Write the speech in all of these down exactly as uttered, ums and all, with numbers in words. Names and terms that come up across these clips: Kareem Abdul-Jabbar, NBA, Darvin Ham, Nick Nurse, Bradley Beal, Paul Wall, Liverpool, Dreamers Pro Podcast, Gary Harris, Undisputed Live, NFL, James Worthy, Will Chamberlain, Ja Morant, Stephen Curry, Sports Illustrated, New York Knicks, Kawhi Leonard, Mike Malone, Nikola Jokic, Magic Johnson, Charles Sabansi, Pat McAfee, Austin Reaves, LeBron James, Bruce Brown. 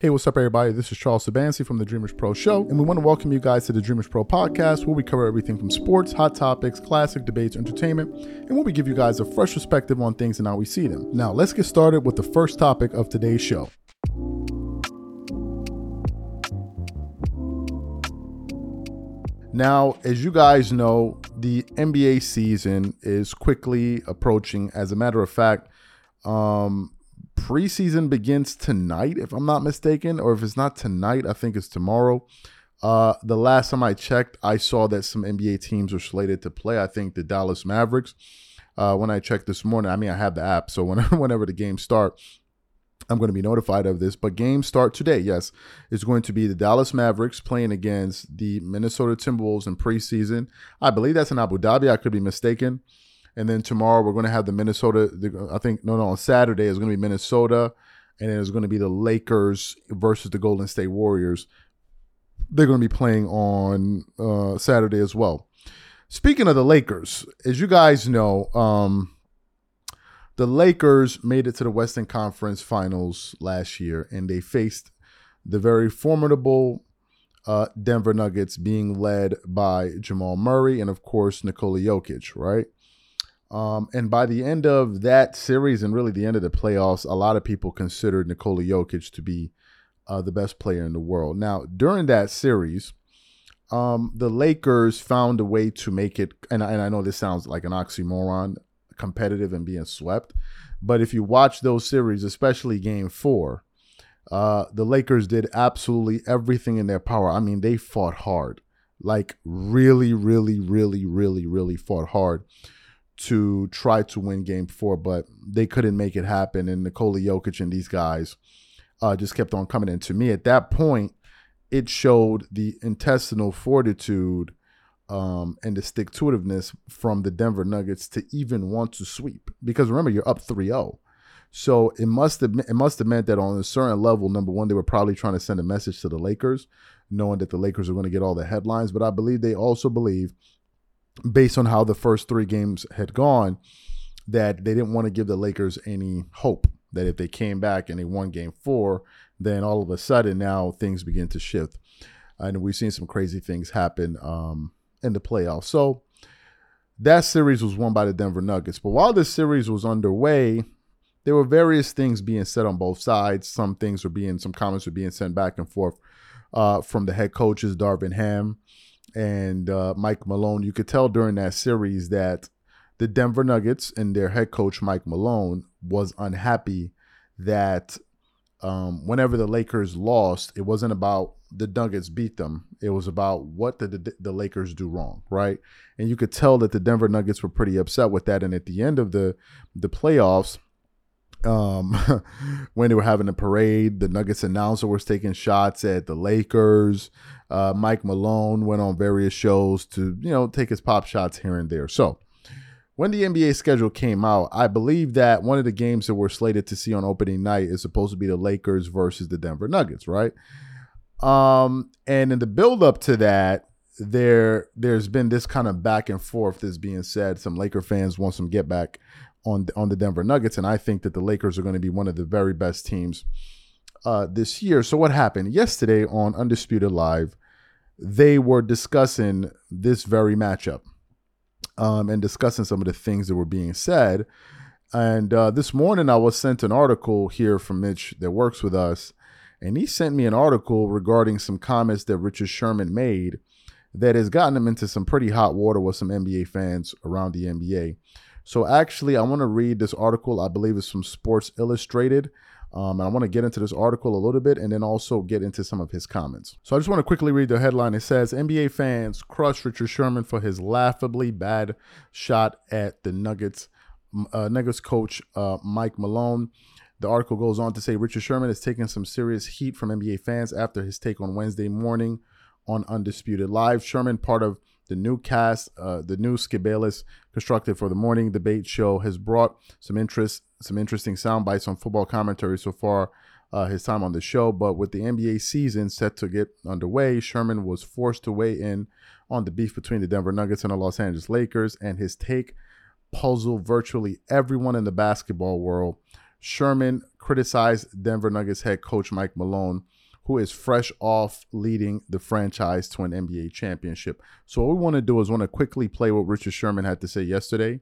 Hey, what's up, everybody? This is Charles Sabansi from the Dreamers Pro Show, and we want to welcome you guys to the Dreamers Pro Podcast, where we cover everything from sports, hot topics, classic debates, entertainment, and where we give you guys a fresh perspective on things and how we see them. Now, let's get started with the first topic of today's show. Now, as you guys know, the N B A season is quickly approaching. As a matter of fact, um... preseason begins tonight, if I'm not mistaken, or if it's not tonight, I think it's tomorrow. Uh, the last time I checked, I saw that some N B A teams are slated to play. I think the Dallas Mavericks, uh, when I checked this morning, I mean, I have the app, so whenever, whenever the games start, I'm going to be notified of this. But games start today, yes. It's going to be the Dallas Mavericks playing against the Minnesota Timberwolves in preseason. I believe that's in Abu Dhabi. I could be mistaken. And then tomorrow we're going to have the Minnesota, the, I think, no, no, on Saturday is going to be Minnesota, and then it's going to be the Lakers versus the Golden State Warriors. They're going to be playing on uh, Saturday as well. Speaking of the Lakers, as you guys know, um, the Lakers made it to the Western Conference Finals last year, and they faced the very formidable uh, Denver Nuggets, being led by Jamal Murray and, of course, Nikola Jokic, right? Um, and by the end of that series and really the end of the playoffs, a lot of people considered Nikola Jokic to be uh, the best player in the world. Now, during that series, um, the Lakers found a way to make it, and, and I know this sounds like an oxymoron, competitive and being swept, but if you watch those series, especially game four, uh, the Lakers did absolutely everything in their power. I mean, they fought hard, like really, really, really, really, really fought hard to try to win game four, but they couldn't make it happen. And Nikola Jokic and these guys uh, just kept on coming. And to me, at that point, it showed the intestinal fortitude um, and the stick-to-itiveness from the Denver Nuggets to even want to sweep. Because remember, you're up three oh. So it must have it must have meant that on a certain level, number one, they were probably trying to send a message to the Lakers, knowing that the Lakers are going to get all the headlines. But I believe they also believe, based on how the first three games had gone, that they didn't want to give the Lakers any hope that if they came back and they won game four, then all of a sudden now things begin to shift. And we've seen some crazy things happen um, in the playoffs. So that series was won by the Denver Nuggets. But while this series was underway, there were various things being said on both sides. Some things were being, some comments were being sent back and forth uh, from the head coaches, Darvin Ham and uh, Mike Malone. You could tell during that series that the Denver Nuggets and their head coach, Mike Malone, was unhappy that um, whenever the Lakers lost, it wasn't about the Nuggets beat them. It was about what did the, the Lakers do wrong, right? And you could tell that the Denver Nuggets were pretty upset with that. And at the end of the, the playoffs, um, when they were having a parade, the Nuggets announcer was taking shots at the Lakers. Uh, Mike Malone went on various shows to, you know, take his pop shots here and there. So when the N B A schedule came out, I believe that one of the games that we're slated to see on opening night is supposed to be the Lakers versus the Denver Nuggets, right? Um, and in the buildup to that, there, there's been this kind of back and forth that's being said. Some Laker fans want some get back on, on the Denver Nuggets, and I think that the Lakers are going to be one of the very best teams uh, this year. So what happened? Yesterday on Undisputed Live, they were discussing this very matchup um, and discussing some of the things that were being said. And uh, this morning I was sent an article here from Mitch that works with us, And he sent me an article regarding some comments that Richard Sherman made that has gotten him into some pretty hot water with some N B A fans around the N B A. So actually, I want to read this article. I believe it's from Sports Illustrated. Um, and I want to get into this article a little bit and then also get into some of his comments. So I just want to quickly read the headline. It says, N B A fans crush Richard Sherman for his laughably bad shot at the Nuggets, uh, Nuggets coach uh, Mike Malone. The article goes on to say Richard Sherman has taken some serious heat from N B A fans after his take on Wednesday morning on Undisputed Live. Sherman, part of the new cast, uh, the new Skibalis constructed for the morning debate show, has brought some interest, some interesting sound bites on football commentary so far uh, his time on the show. But with the N B A season set to get underway, Sherman was forced to weigh in on the beef between the Denver Nuggets and the Los Angeles Lakers, and his take puzzled virtually everyone in the basketball world. Sherman criticized Denver Nuggets head coach Mike Malone, who is fresh off leading the franchise to an N B A championship. So what we want to do is want to quickly play what Richard Sherman had to say yesterday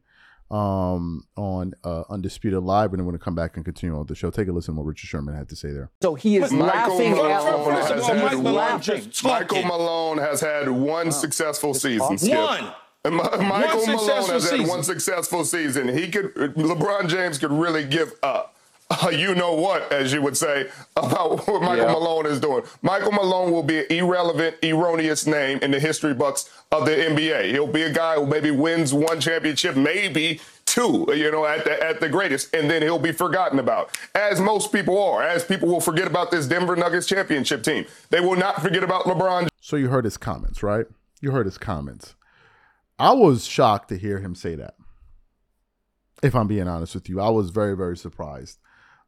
um, on uh, Undisputed Live, and then we're going to come back and continue on the show. Take a listen to what Richard Sherman had to say there. So he is laughing at Malone. Michael Malone has had one wow. successful it's season, Skip. One! And Michael Malone has had season. one successful season. He could, LeBron James could really give up. Uh, you know what, as you would say, about what Michael yeah. Malone is doing. Michael Malone will be an irrelevant, erroneous name in the history books of the N B A. He'll be a guy who maybe wins one championship, maybe two, you know, at the, at the greatest, and then he'll be forgotten about, as most people are, as people will forget about this Denver Nuggets championship team. They will not forget about LeBron. So you heard his comments, right? You heard his comments. I was shocked to hear him say that, if I'm being honest with you. I was very, very surprised.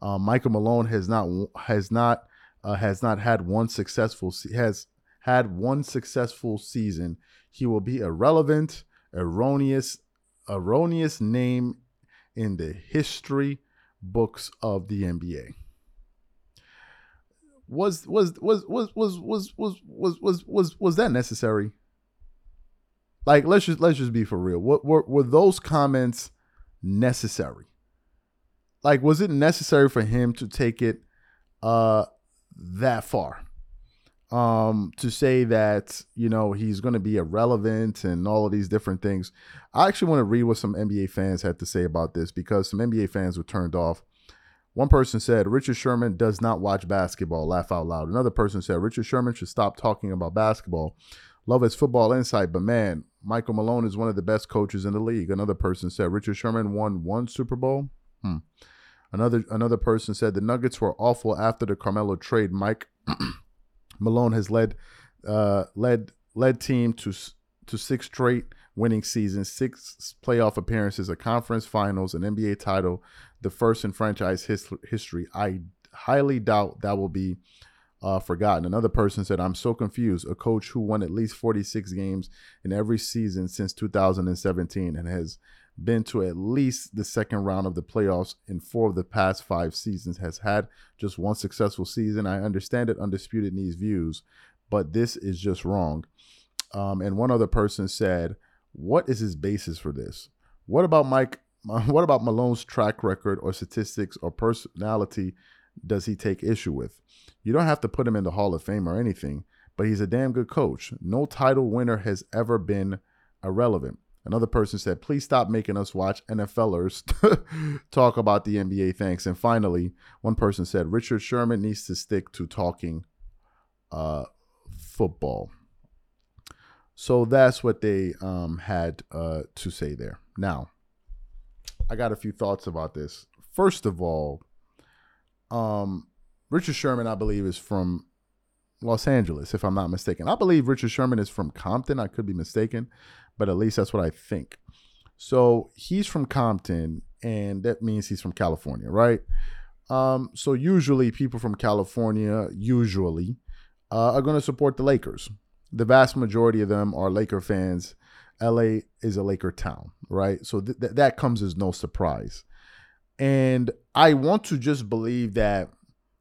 Uh, Michael Malone has not has not uh, has not had one successful se- has had one successful season. He will be irrelevant, erroneous, erroneous name in the history books of the N B A. Was was was was was was was was was was, was that necessary? Like, let's just let's just be for real. What were, were those comments necessary? Like, was it necessary for him to take it uh, that far? Um, to say that, you know, he's going to be irrelevant and all of these different things. I actually want to read what some N B A fans had to say about this, because some N B A fans were turned off. One person said, Richard Sherman does not watch basketball. Laugh out loud. Another person said, Richard Sherman should stop talking about basketball. Love his football insight, but man, Michael Malone is one of the best coaches in the league. Another person said, Richard Sherman won one Super Bowl. Hmm. Another another person said the Nuggets were awful after the Carmelo trade. Mike Malone has led uh, led led team to to six straight winning seasons, six playoff appearances, a conference finals, an N B A title, the first in franchise his, history. I highly doubt that will be uh, forgotten. Another person said, I'm so confused. A coach who won at least forty-six games in every season since two thousand seventeen and has been to at least the second round of the playoffs in four of the past five seasons, has had just one successful season. I understand it, Undisputed needs views, but this is just wrong. Um, and one other person said, what is his basis for this? What about Mike? What about Malone's track record or statistics or personality does he take issue with? You don't have to put him in the Hall of Fame or anything, but he's a damn good coach. No title winner has ever been irrelevant. Another person said, please stop making us watch NFLers talk about the N B A, thanks. And finally, one person said, Richard Sherman needs to stick to talking uh, football. So that's what they um, had uh, to say there. Now, I got a few thoughts about this. First of all, um, Richard Sherman, I believe, is from Los Angeles, if I'm not mistaken. I believe Richard Sherman is from Compton. I could be mistaken, but at least that's what I think. So he's from Compton, and that means he's from California, right? Um, so usually people from California, usually, uh, are going to support the Lakers. The vast majority of them are Laker fans. L A is a Laker town, right? So th- th- that comes as no surprise. And I want to just believe that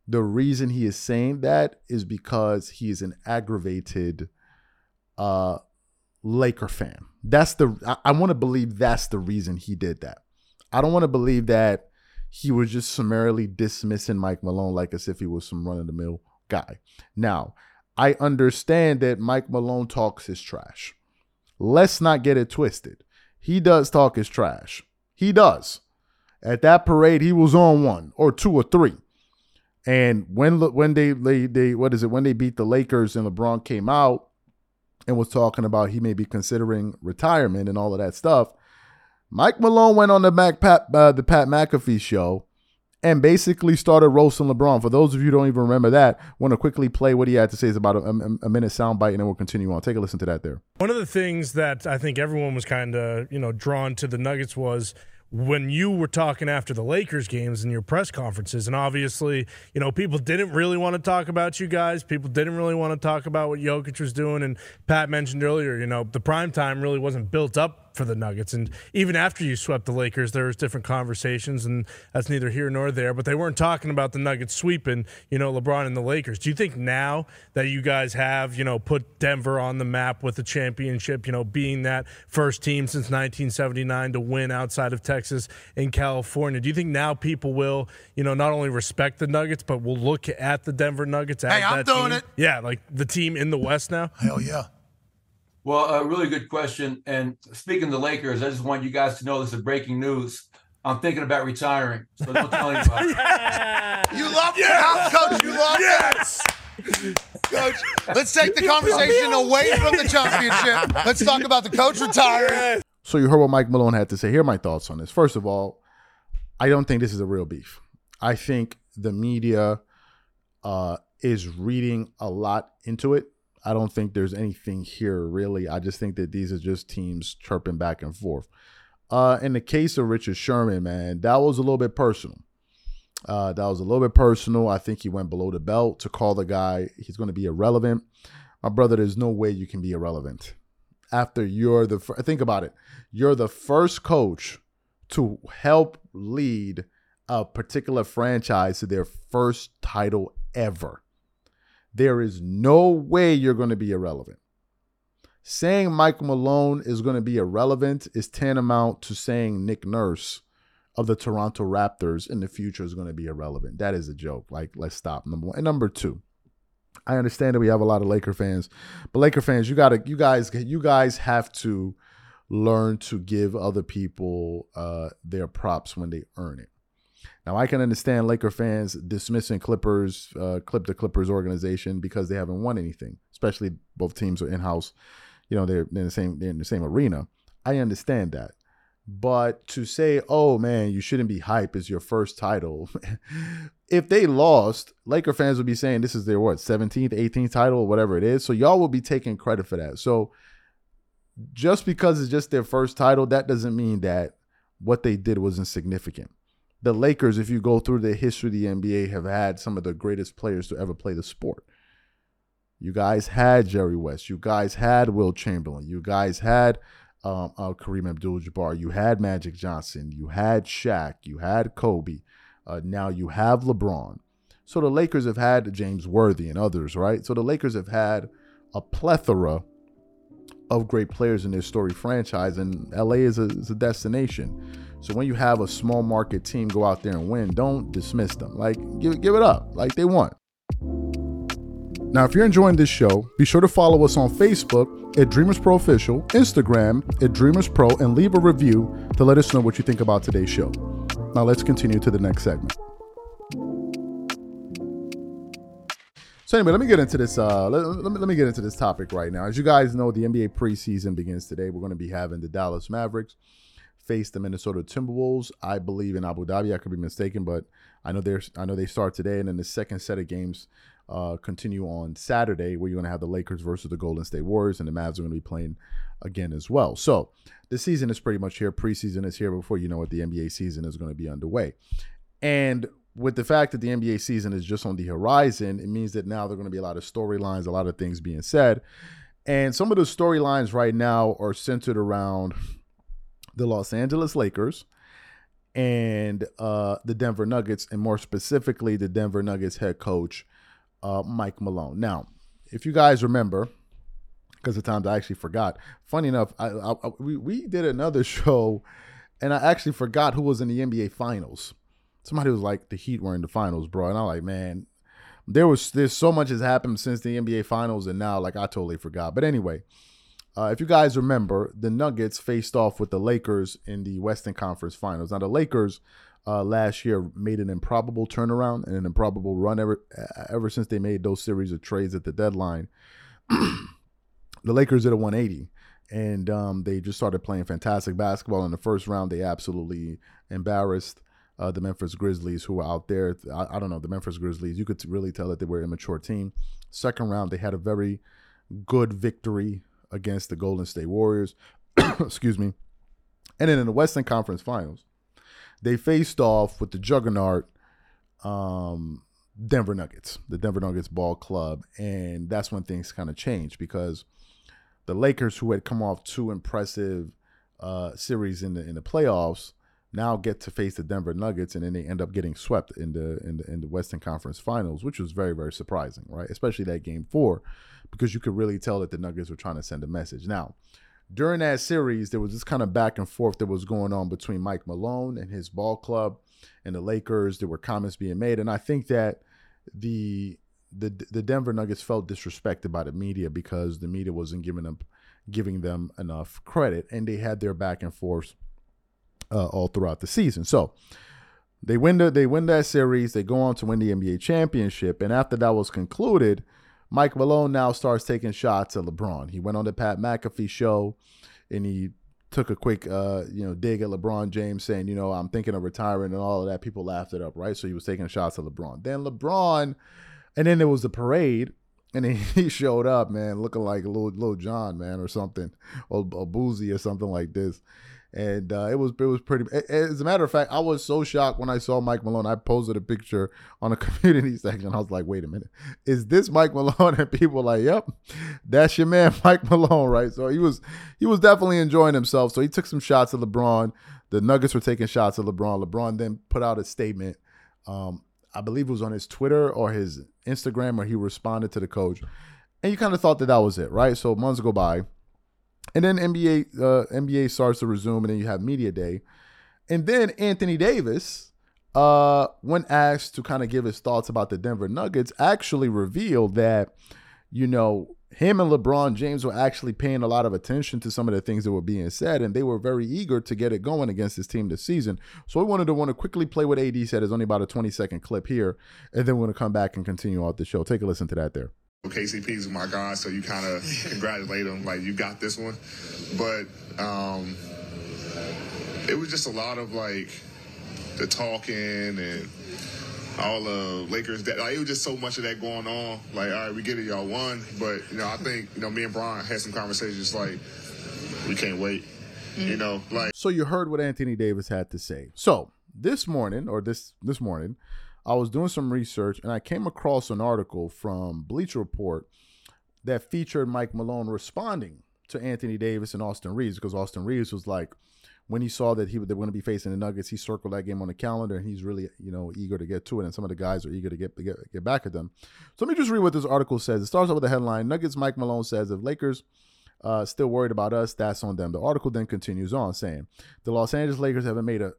the reason he is saying that is because he is an aggravated uh, Laker fan. That's the I, I want to believe that's the reason he did that. I don't want to believe that he was just summarily dismissing Mike Malone like as if he was some run-of-the-mill guy. Now, I understand that Mike Malone talks his trash. Let's not get it twisted. He does talk his trash. He does. At that parade, he was on one or two or three. And when when they, they, they what is it? When they beat the Lakers and LeBron came out and was talking about he may be considering retirement and all of that stuff, Mike Malone went on the Mac Pat, uh, the Pat McAfee show and basically started roasting LeBron. For those of you who don't even remember that, I want to quickly play what he had to say. It's about a, a, a minute soundbite, and then we'll continue on. Take a listen to that there. One of the things that I think everyone was kind of, you know, drawn to the Nuggets was when you were talking after the Lakers games in your press conferences, and obviously, you know, people didn't really want to talk about you guys. People didn't really want to talk about what Jokic was doing, and Pat mentioned earlier, you know, the prime time really wasn't built up for the Nuggets, and even after you swept the Lakers, there was different conversations, and that's neither here nor there, but they weren't talking about the Nuggets sweeping, you know, LeBron and the Lakers. Do you think now that you guys have, you know, put Denver on the map with the championship, you know, being that first team since nineteen seventy-nine to win outside of Texas and California, do you think now people will, you know, not only respect the Nuggets, but will look at the Denver Nuggets as hey, I'm that doing team? It. Yeah, like the team in the West now? Hell yeah. Well, a really good question. And speaking of the Lakers, I just want you guys to know this is breaking news. I'm thinking about retiring, so don't tell anybody. Yeah. You love yes. that, Coach. You love yes. that. Coach, let's take the conversation away from the championship. Let's talk about the coach retiring. So you heard what Mike Malone had to say. Here are my thoughts on this. First of all, I don't think this is a real beef. I think the media uh, is reading a lot into it. I don't think there's anything here, really. I just think that these are just teams chirping back and forth. Uh, in the case of Richard Sherman, man, that was a little bit personal. Uh, that was a little bit personal. I think he went below the belt to call the guy. He's going to be irrelevant. My brother, there's no way you can be irrelevant. After you're the fir- – think about it. You're the first coach to help lead a particular franchise to their first title ever. There is no way you're going to be irrelevant. Saying Mike Malone is going to be irrelevant is tantamount to saying Nick Nurse of the Toronto Raptors in the future is going to be irrelevant. That is a joke. Like, let's stop. Number one. And number two, I understand that we have a lot of Laker fans, but Laker fans, you gotta, you guys, you guys have to learn to give other people uh, their props when they earn it. Now, I can understand Laker fans dismissing Clippers, uh, Clip the Clippers organization because they haven't won anything, especially both teams are in-house. You know, they're in the same they're in the same arena. I understand that. But to say, oh, man, you shouldn't be hype, it's your first title. If they lost, Laker fans would be saying this is their, what, seventeenth, eighteenth title, whatever it is. So y'all will be taking credit for that. So just because it's just their first title, that doesn't mean that what they did was insignificant. The Lakers, if you go through the history of the N B A, have had some of the greatest players to ever play the sport. You guys had Jerry West. You guys had Will Chamberlain. You guys had um, uh, Kareem Abdul-Jabbar. You had Magic Johnson. You had Shaq. You had Kobe. Uh, now you have LeBron. So the Lakers have had James Worthy and others, right? So the Lakers have had a plethora of great players in their story franchise, and L A is a, is a destination. So when you have a small market team go out there and win, don't dismiss them. Like, give, give it up. Like, they won. Now, if you're enjoying this show, be sure to follow us on Facebook at Dreamers Pro Official, Instagram at Dreamers Pro, and leave a review to let us know what you think about today's show. Now, let's continue to the next segment. So anyway, let me get into this. Uh, let, let, me, let me get into this topic right now. As you guys know, the N B A preseason begins today. We're going to be having the Dallas Mavericks face the Minnesota Timberwolves, I believe, in Abu Dhabi. I could be mistaken, but I know they're I know they start today, and then the second set of games uh, continue on Saturday, where you're going to have the Lakers versus the Golden State Warriors, and the Mavs are going to be playing again as well. So the season is pretty much here. Preseason is here. Before you know it, the N B A season is going to be underway, and with the fact that the N B A season is just on the horizon, it means that now there are going to be a lot of storylines, a lot of things being said. And some of the storylines right now are centered around the Los Angeles Lakers and uh, the Denver Nuggets, and more specifically, the Denver Nuggets head coach, uh, Mike Malone. Now, if you guys remember, because of times I actually forgot, funny enough, I, I, I, we, we did another show and I actually forgot who was in the N B A Finals. Somebody was like, the Heat were in the finals, bro. And I'm like, man, there was there's so much has happened since the N B A Finals and now, like, I totally forgot. But anyway, uh, if you guys remember, the Nuggets faced off with the Lakers in the Western Conference Finals. Now, the Lakers uh, last year made an improbable turnaround and an improbable run ever, ever since they made those series of trades at the deadline. The Lakers did a one eighty. And um, they just started playing fantastic basketball. In the first round, they absolutely embarrassed uh, the Memphis Grizzlies, who were out there. I, I don't know, the Memphis Grizzlies, you could really tell that they were an immature team. Second round, they had a very good victory against the Golden State Warriors. Excuse me. And then in the Western Conference Finals, they faced off with the juggernaut um, Denver Nuggets, the Denver Nuggets ball club. And that's when things kind of changed, because the Lakers, who had come off two impressive uh, series in the in the playoffs, now get to face the Denver Nuggets, and then they end up getting swept in the in the in the Western Conference Finals, which was very, very surprising, right? Especially that game four, because you could really tell that the Nuggets were trying to send a message. Now, during that series, there was this kind of back and forth that was going on between Mike Malone and his ball club and the Lakers. There were comments being made, and I think that the The the Denver Nuggets felt disrespected by the media, because the media wasn't giving them giving them enough credit, and they had their back and forth uh, all throughout the season. So they win the, they win that series. They go on to win the N B A championship, and after that was concluded, Mike Malone now starts taking shots at LeBron. He went on the Pat McAfee show, and he took a quick uh, you know dig at LeBron James, saying, you know, I'm thinking of retiring and all of that. People laughed it up, right? So he was taking shots at LeBron. Then LeBron. And then there was the parade, and then he showed up, man, looking like Lil, Lil John, man, or something, or, or Boozy or something like this. And uh, it was it was pretty. As a matter of fact, I was so shocked when I saw Mike Malone. I posted a picture on a community section. I was like, wait a minute, is this Mike Malone? And people were like, yep, that's your man, Mike Malone, right? So he was he was definitely enjoying himself. So he took some shots at LeBron. The Nuggets were taking shots at LeBron. LeBron then put out a statement. Um, I believe it was on his Twitter or his Instagram, where he responded to the coach, and you kind of thought that that was it, right? So months go by, and then N B A uh, N B A starts to resume, and then you have media day, and then Anthony Davis, uh, when asked to kind of give his thoughts about the Denver Nuggets, actually revealed that, you know, him and LeBron James were actually paying a lot of attention to some of the things that were being said, and they were very eager to get it going against this team this season. So we wanted to want to quickly play what A D said. It's only about a twenty-second clip here, and then we're going to come back and continue out the show. Take a listen to that there. K C P's my guy, so you kind of congratulate him, like, you got this one. But um, it was just a lot of, like, the talking and all the Lakers, that, like, it was just so much of that going on. Like, all right, we get it, y'all won. But, you know, I think, you know, me and Bron had some conversations like, we can't wait, mm-hmm. you know, like. So you heard what Anthony Davis had to say. So this morning, or this, this morning, I was doing some research, and I came across an article from Bleacher Report that featured Mike Malone responding to Anthony Davis and Austin Reaves, because Austin Reaves was like, when he saw that he would, they were going to be facing the Nuggets, he circled that game on the calendar, and he's really, you know, eager to get to it. And some of the guys are eager to get, get get back at them. So let me just read what this article says. It starts off with the headline: Nuggets Mike Malone says, if Lakers uh, still worried about us, that's on them. The article then continues on saying, the Los Angeles Lakers haven't made a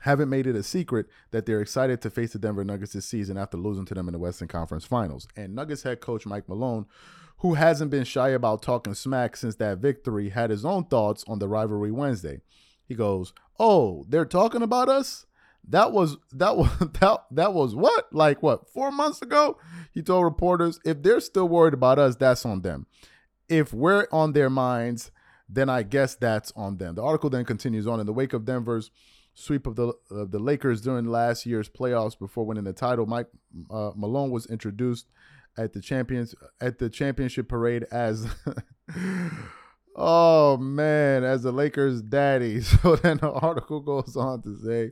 haven't made it a secret that they're excited to face the Denver Nuggets this season after losing to them in the Western Conference Finals. And Nuggets head coach Mike Malone, who hasn't been shy about talking smack since that victory, had his own thoughts on the rivalry Wednesday. He goes, oh, they're talking about us? That was that was that, that was what? Like what? Four months ago? He told reporters, if they're still worried about us, that's on them. If we're on their minds, then I guess that's on them. The article then continues on. In the wake of Denver's sweep of the of the Lakers during last year's playoffs before winning the title, Mike uh, Malone was introduced at the champions at the championship parade as oh man as the Lakers' daddy. So then the article goes on to say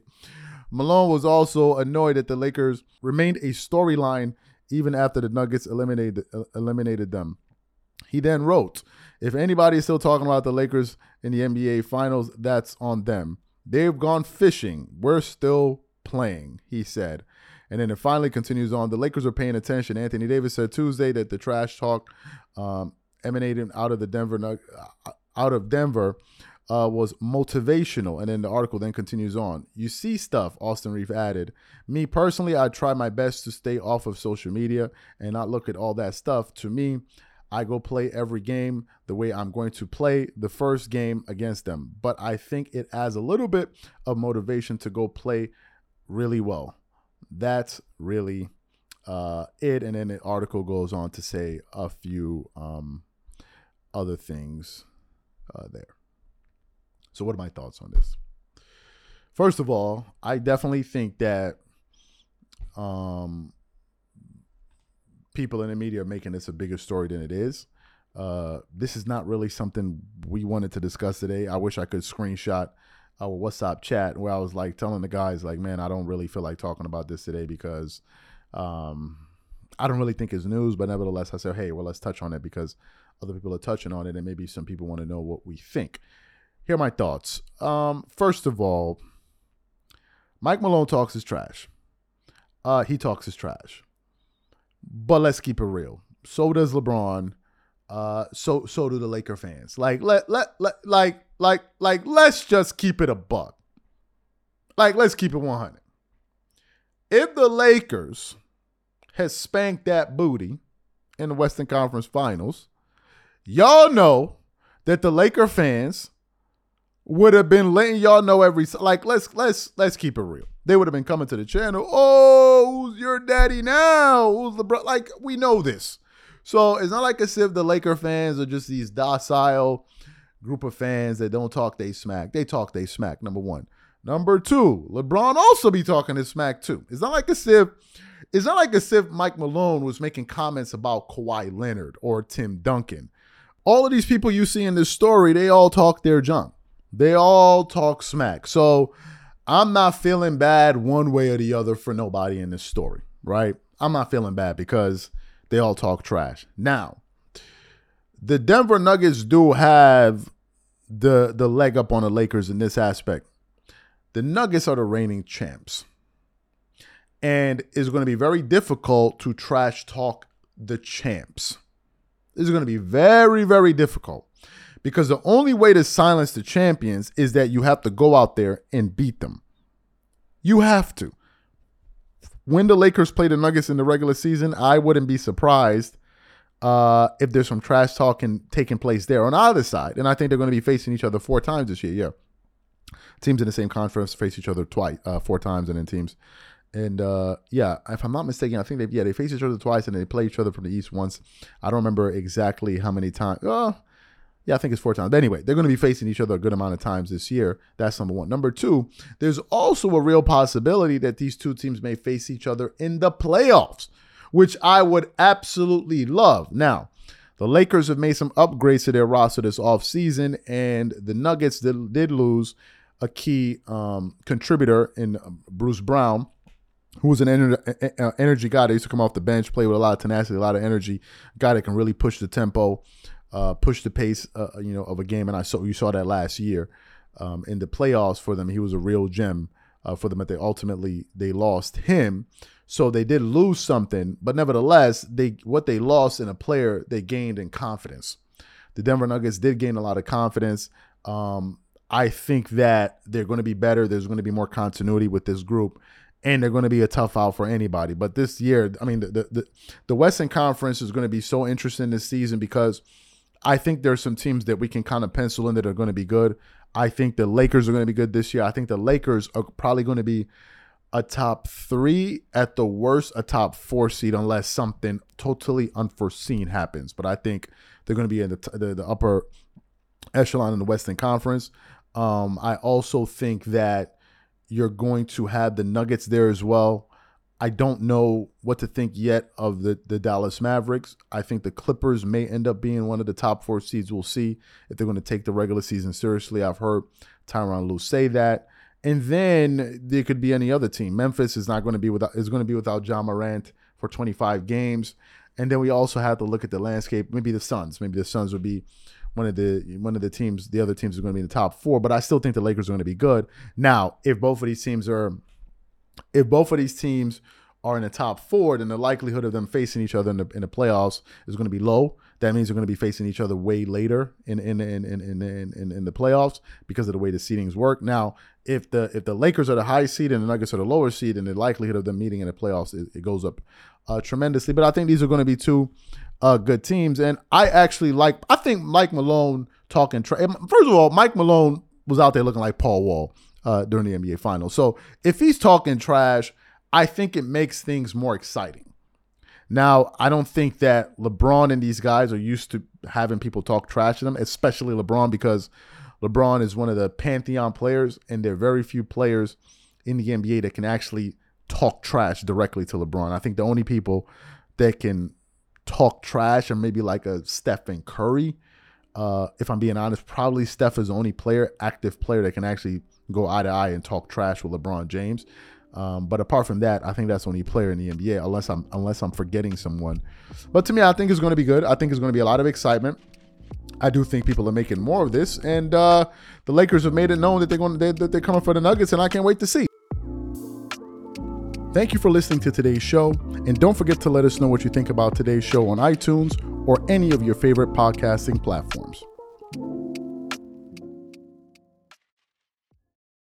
Malone was also annoyed that the Lakers remained a storyline even after the Nuggets eliminated uh, eliminated them. He then wrote, if anybody's still talking about the Lakers in the N B A Finals, that's on them. They've gone fishing. We're still playing, he said. And then it finally continues on. The Lakers are paying attention. Anthony Davis said Tuesday that the trash talk um, emanating out of the Denver out of Denver uh, was motivational. And then the article then continues on. You see stuff, Austin Reaves added. Me personally, I try my best to stay off of social media and not look at all that stuff. To me, I go play every game the way I'm going to play the first game against them. But I think it adds a little bit of motivation to go play really well. That's really uh, it. And then the article goes on to say a few um, other things uh, there. So what are my thoughts on this? First of all, I definitely think that um, people in the media are making this a bigger story than it is. Uh, this is not really something we wanted to discuss today. I wish I could screenshot our WhatsApp chat where I was like telling the guys like, man, I don't really feel like talking about this today because um, I don't really think it's news. But nevertheless, I said, hey, well, let's touch on it because other people are touching on it. And maybe some people want to know what we think. Here are my thoughts. Um, first of all, Mike Malone talks his trash. Uh, he talks his trash. But let's keep it real. So does LeBron. Uh, so so do the Laker fans. Like let let let like like like let's just keep it a buck. Like let's keep it one hundred. If the Lakers has spanked that booty in the Western Conference Finals, y'all know that the Laker fans would have been letting y'all know every like let's let's let's keep it real. They would have been coming to the channel. Oh, who's your daddy now? Who's the bro? Like, we know this. So it's not like as if the Laker fans are just these docile group of fans that don't talk they smack. They talk they smack, number one. Number two, LeBron also be talking his smack too. It's not like as if it's not like as if Mike Malone was making comments about Kawhi Leonard or Tim Duncan. All of these people you see in this story, they all talk their junk. They all talk smack. So I'm not feeling bad one way or the other for nobody in this story, right? I'm not feeling bad because they all talk trash. Now, the Denver Nuggets do have the the leg up on the Lakers in this aspect. The Nuggets are the reigning champs. And it's going to be very difficult to trash talk the champs. It's going to be very, very difficult. Because the only way to silence the champions is that you have to go out there and beat them. You have to. When the Lakers play the Nuggets in the regular season, I wouldn't be surprised uh, if there's some trash talking taking place there on either side. And I think they're going to be facing each other four times this year. Yeah, teams in the same conference face each other twice, uh, four times, and then teams. And uh, yeah, if I'm not mistaken, I think they yeah they face each other twice and they play each other from the East once. I don't remember exactly how many times. Oh. Yeah, I think it's four times. But anyway, they're going to be facing each other a good amount of times this year. That's number one. Number two, there's also a real possibility that these two teams may face each other in the playoffs, which I would absolutely love. Now, the Lakers have made some upgrades to their roster this offseason, and the Nuggets did, did lose a key um, contributor in Bruce Brown, who was an ener- energy guy that used to come off the bench, play with a lot of tenacity, a lot of energy, a guy that can really push the tempo. Uh, push the pace, uh, you know, of a game, and I saw you saw that last year um, in the playoffs for them. He was a real gem uh, for them, but they ultimately they lost him, so they did lose something. But nevertheless, they what they lost in a player they gained in confidence. The Denver Nuggets did gain a lot of confidence. Um, I think that they're going to be better. There's going to be more continuity with this group. And they're going to be a tough out for anybody. But this year, I mean, the the the Western Conference is going to be so interesting this season because I think there's some teams that we can kind of pencil in that are going to be good. I think the Lakers are going to be good this year. I think the Lakers are probably going to be a top three, at the worst, a top four seed, unless something totally unforeseen happens. But I think they're going to be in the the, the upper echelon in the Western Conference. Um, I also think that you're going to have the Nuggets there as well. I don't know what to think yet of the, the Dallas Mavericks. I think the Clippers may end up being one of the top four seeds. We'll see if they're going to take the regular season seriously. I've heard Tyronn Lue say that. And then there could be any other team. Memphis is not going to be without is going to be without Ja Morant for twenty-five games. And then we also have to look at the landscape. Maybe the Suns. Maybe the Suns would be one of the one of the teams. The other teams are going to be in the top four. But I still think the Lakers are going to be good. Now, if both of these teams are If both of these teams are in the top four, then the likelihood of them facing each other in the in the playoffs is going to be low. That means they're going to be facing each other way later in in in in in in, in the playoffs because of the way the seedings work. Now, if the if the Lakers are the high seed and the Nuggets are the lower seed, and the likelihood of them meeting in the playoffs it, it goes up uh, tremendously. But I think these are going to be two uh, good teams, and I actually like. I think Mike Malone talking. Tra- First of all, Mike Malone was out there looking like Paul Wall uh, during the N B A Finals. So if he's talking trash, I think it makes things more exciting. Now, I don't think that LeBron and these guys are used to having people talk trash to them, especially LeBron, because LeBron is one of the pantheon players, and there are very few players in the N B A that can actually talk trash directly to LeBron. I think the only people that can talk trash are maybe like a Stephen Curry. Uh, if I'm being honest, probably Steph is the only player, active player, that can actually go eye to eye and talk trash with LeBron James. Um, but apart from that, I think that's the only player in the N B A, unless I'm unless I'm forgetting someone. But to me, I think it's going to be good. I think it's going to be a lot of excitement. I do think people are making more of this, and uh, the Lakers have made it known that they're going they, that they're coming for the Nuggets, and I can't wait to see. Thank you for listening to today's show, and don't forget to let us know what you think about today's show on iTunes or any of your favorite podcasting platforms.